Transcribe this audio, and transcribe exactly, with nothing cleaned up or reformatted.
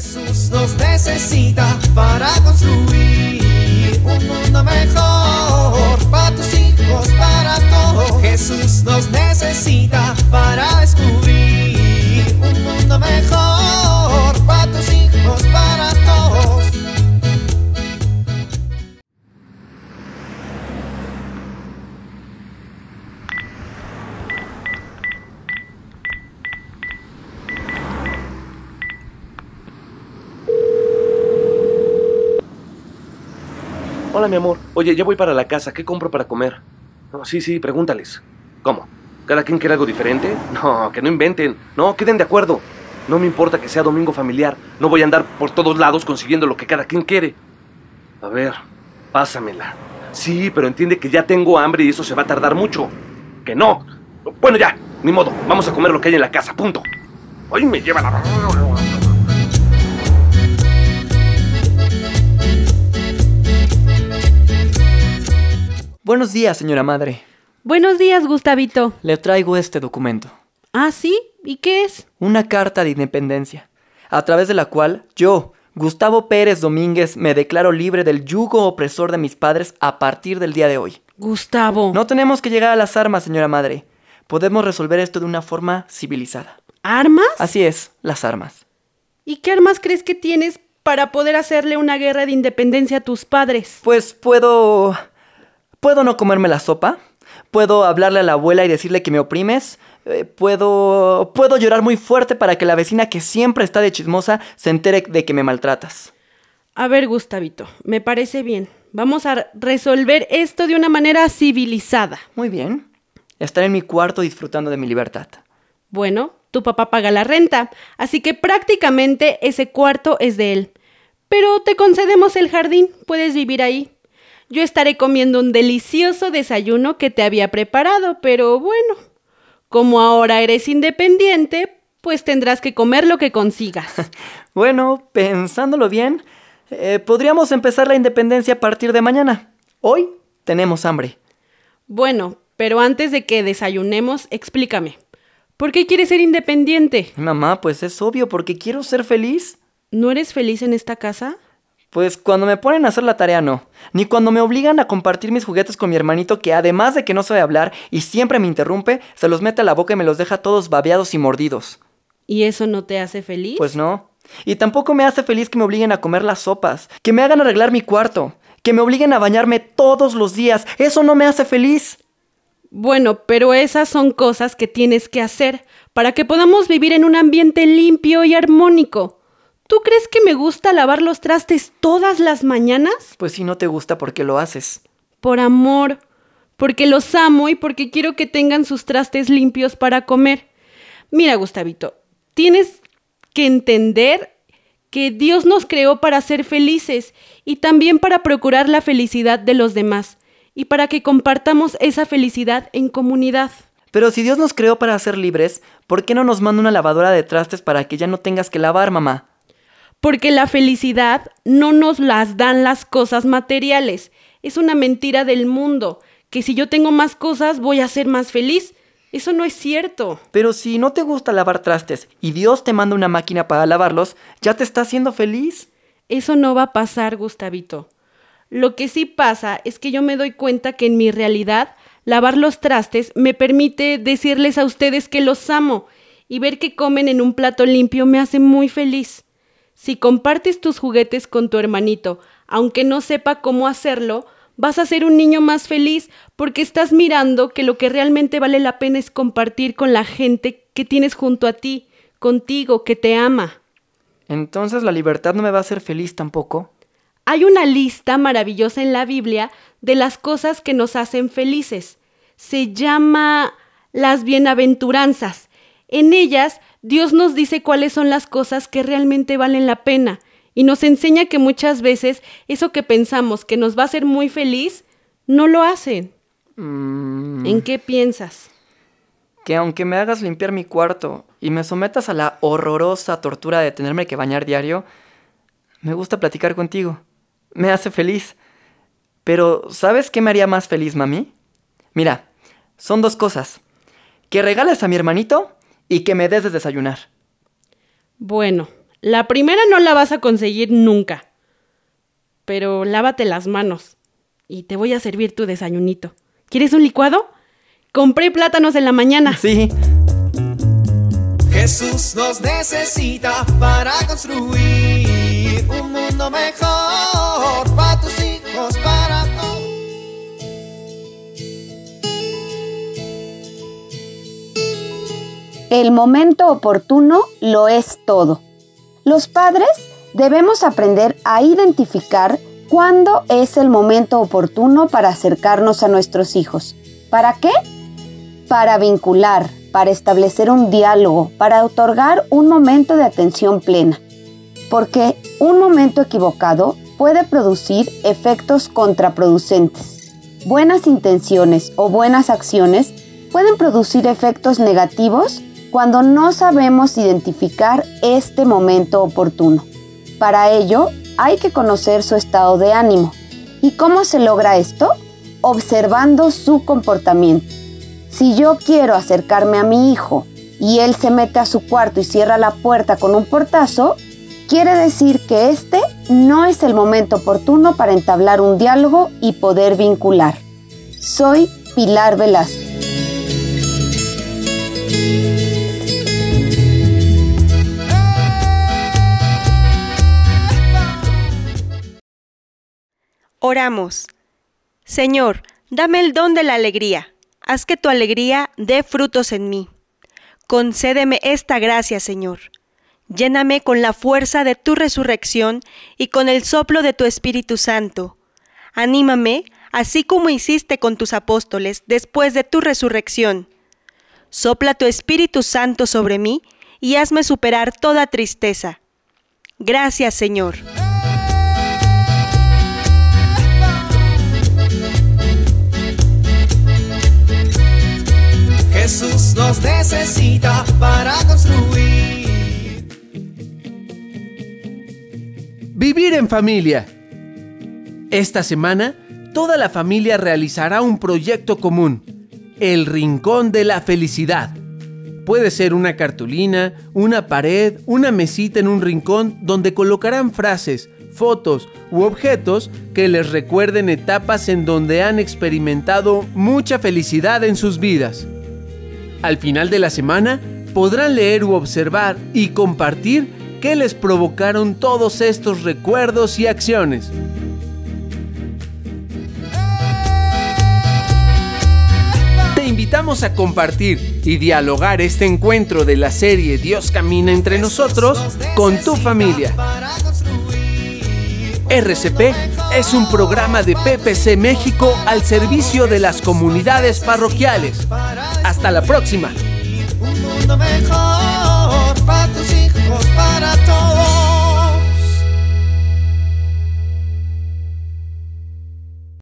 Jesús nos necesita para construir un mundo mejor para tus hijos, para todos. Jesús nos necesita para descubrir un mundo mejor para tus hijos, para todos. Hola, mi amor. Oye, ya voy para la casa. ¿Qué compro para comer? No, sí, sí, pregúntales. ¿Cómo? ¿Cada quien quiere algo diferente? No, que no inventen. No, queden de acuerdo. No me importa que sea domingo familiar. No voy a andar por todos lados consiguiendo lo que cada quien quiere. A ver, pásamela. Sí, pero entiende que ya tengo hambre y eso se va a tardar mucho. Que no. Bueno, ya. Ni modo. Vamos a comer lo que hay en la casa. Punto. Ay, me lleva la... Buenos días, señora madre. Buenos días, Gustavito. Le traigo este documento. ¿Ah, sí? ¿Y qué es? Una carta de independencia, a través de la cual yo, Gustavo Pérez Domínguez, me declaro libre del yugo opresor de mis padres a partir del día de hoy. Gustavo. No tenemos que llegar a las armas, señora madre. Podemos resolver esto de una forma civilizada. ¿Armas? Así es, las armas. ¿Y qué armas crees que tienes para poder hacerle una guerra de independencia a tus padres? Pues puedo... ¿Puedo no comerme la sopa? ¿Puedo hablarle a la abuela y decirle que me oprimes? Eh, ¿Puedo... ¿Puedo llorar muy fuerte para que la vecina que siempre está de chismosa se entere de que me maltratas? A ver, Gustavito, me parece bien. Vamos a resolver esto de una manera civilizada. Muy bien. Estaré en mi cuarto disfrutando de mi libertad. Bueno, tu papá paga la renta, así que prácticamente ese cuarto es de él. Pero te concedemos el jardín, puedes vivir ahí. Yo estaré comiendo un delicioso desayuno que te había preparado, pero bueno, como ahora eres independiente, pues tendrás que comer lo que consigas. Bueno, pensándolo bien, eh, podríamos empezar la independencia a partir de mañana. Hoy tenemos hambre. Bueno, pero antes de que desayunemos, explícame, ¿por qué quieres ser independiente? Mamá, pues es obvio, porque quiero ser feliz. ¿No eres feliz en esta casa? Pues cuando me ponen a hacer la tarea no, ni cuando me obligan a compartir mis juguetes con mi hermanito que además de que no sabe hablar y siempre me interrumpe, se los mete a la boca y me los deja todos babeados y mordidos. ¿Y eso no te hace feliz? Pues no. Y tampoco me hace feliz que me obliguen a comer las sopas, que me hagan arreglar mi cuarto, que me obliguen a bañarme todos los días. ¡Eso no me hace feliz! Bueno, pero esas son cosas que tienes que hacer para que podamos vivir en un ambiente limpio y armónico. ¿Tú crees que me gusta lavar los trastes todas las mañanas? Pues si no te gusta, ¿por qué lo haces? Por amor, porque los amo y porque quiero que tengan sus trastes limpios para comer. Mira, Gustavito, tienes que entender que Dios nos creó para ser felices y también para procurar la felicidad de los demás y para que compartamos esa felicidad en comunidad. Pero si Dios nos creó para ser libres, ¿por qué no nos manda una lavadora de trastes para que ya no tengas que lavar, mamá? Porque la felicidad no nos las dan las cosas materiales. Es una mentira del mundo, que si yo tengo más cosas voy a ser más feliz. Eso no es cierto. Pero si no te gusta lavar trastes y Dios te manda una máquina para lavarlos, ¿ya te está haciendo feliz? Eso no va a pasar, Gustavito. Lo que sí pasa es que yo me doy cuenta que en mi realidad, lavar los trastes me permite decirles a ustedes que los amo y ver que comen en un plato limpio me hace muy feliz. Si compartes tus juguetes con tu hermanito, aunque no sepa cómo hacerlo, vas a ser un niño más feliz porque estás mirando que lo que realmente vale la pena es compartir con la gente que tienes junto a ti, contigo, que te ama. Entonces, ¿la libertad no me va a hacer feliz tampoco? Hay una lista maravillosa en la Biblia de las cosas que nos hacen felices. Se llama las bienaventuranzas. En ellas, Dios nos dice cuáles son las cosas que realmente valen la pena y nos enseña que muchas veces eso que pensamos que nos va a hacer muy feliz, no lo hacen. Mm. ¿En qué piensas? Que aunque me hagas limpiar mi cuarto y me sometas a la horrorosa tortura de tenerme que bañar diario, me gusta platicar contigo. Me hace feliz. Pero, ¿sabes qué me haría más feliz, mami? Mira, son dos cosas. Que regales a mi hermanito... y que me des de desayunar. Bueno, La primera no la vas a conseguir nunca, pero lávate las manos y te voy a servir tu desayunito. ¿Quieres un licuado? Compré plátanos en la mañana. Sí. Jesús nos necesita para construir un mundo mejor para tus hijos, para todos. El momento oportuno lo es todo. Los padres debemos aprender a identificar cuándo es el momento oportuno para acercarnos a nuestros hijos. ¿Para qué? Para vincular, para establecer un diálogo, para otorgar un momento de atención plena. Porque un momento equivocado puede producir efectos contraproducentes. Buenas intenciones o buenas acciones pueden producir efectos negativos cuando no sabemos identificar este momento oportuno. Para ello, hay que conocer su estado de ánimo. ¿Y cómo se logra esto? Observando su comportamiento. Si yo quiero acercarme a mi hijo y él se mete a su cuarto y cierra la puerta con un portazo, quiere decir que este no es el momento oportuno para entablar un diálogo y poder vincular. Soy Pilar Velázquez. Oramos. Señor, dame el don de la alegría. Haz que tu alegría dé frutos en mí. Concédeme esta gracia, Señor. Lléname con la fuerza de tu resurrección y con el soplo de tu Espíritu Santo. Anímame, así como hiciste con tus apóstoles después de tu resurrección. Sopla tu Espíritu Santo sobre mí y hazme superar toda tristeza. Gracias, Señor. Jesús nos necesita para construir. Vivir en familia. Esta semana, toda la familia realizará un proyecto común, el Rincón de la Felicidad. Puede ser una cartulina, una pared, una mesita en un rincón donde colocarán frases, fotos u objetos que les recuerden etapas en donde han experimentado mucha felicidad en sus vidas. Al final de la semana podrán leer u observar y compartir qué les provocaron todos estos recuerdos y acciones. Te invitamos a compartir y dialogar este encuentro de la serie Dios camina entre nosotros con tu familia. R C P es un programa de P P C México al servicio de las comunidades parroquiales. Hasta la próxima. Un mundo mejor para tus hijos, para todos.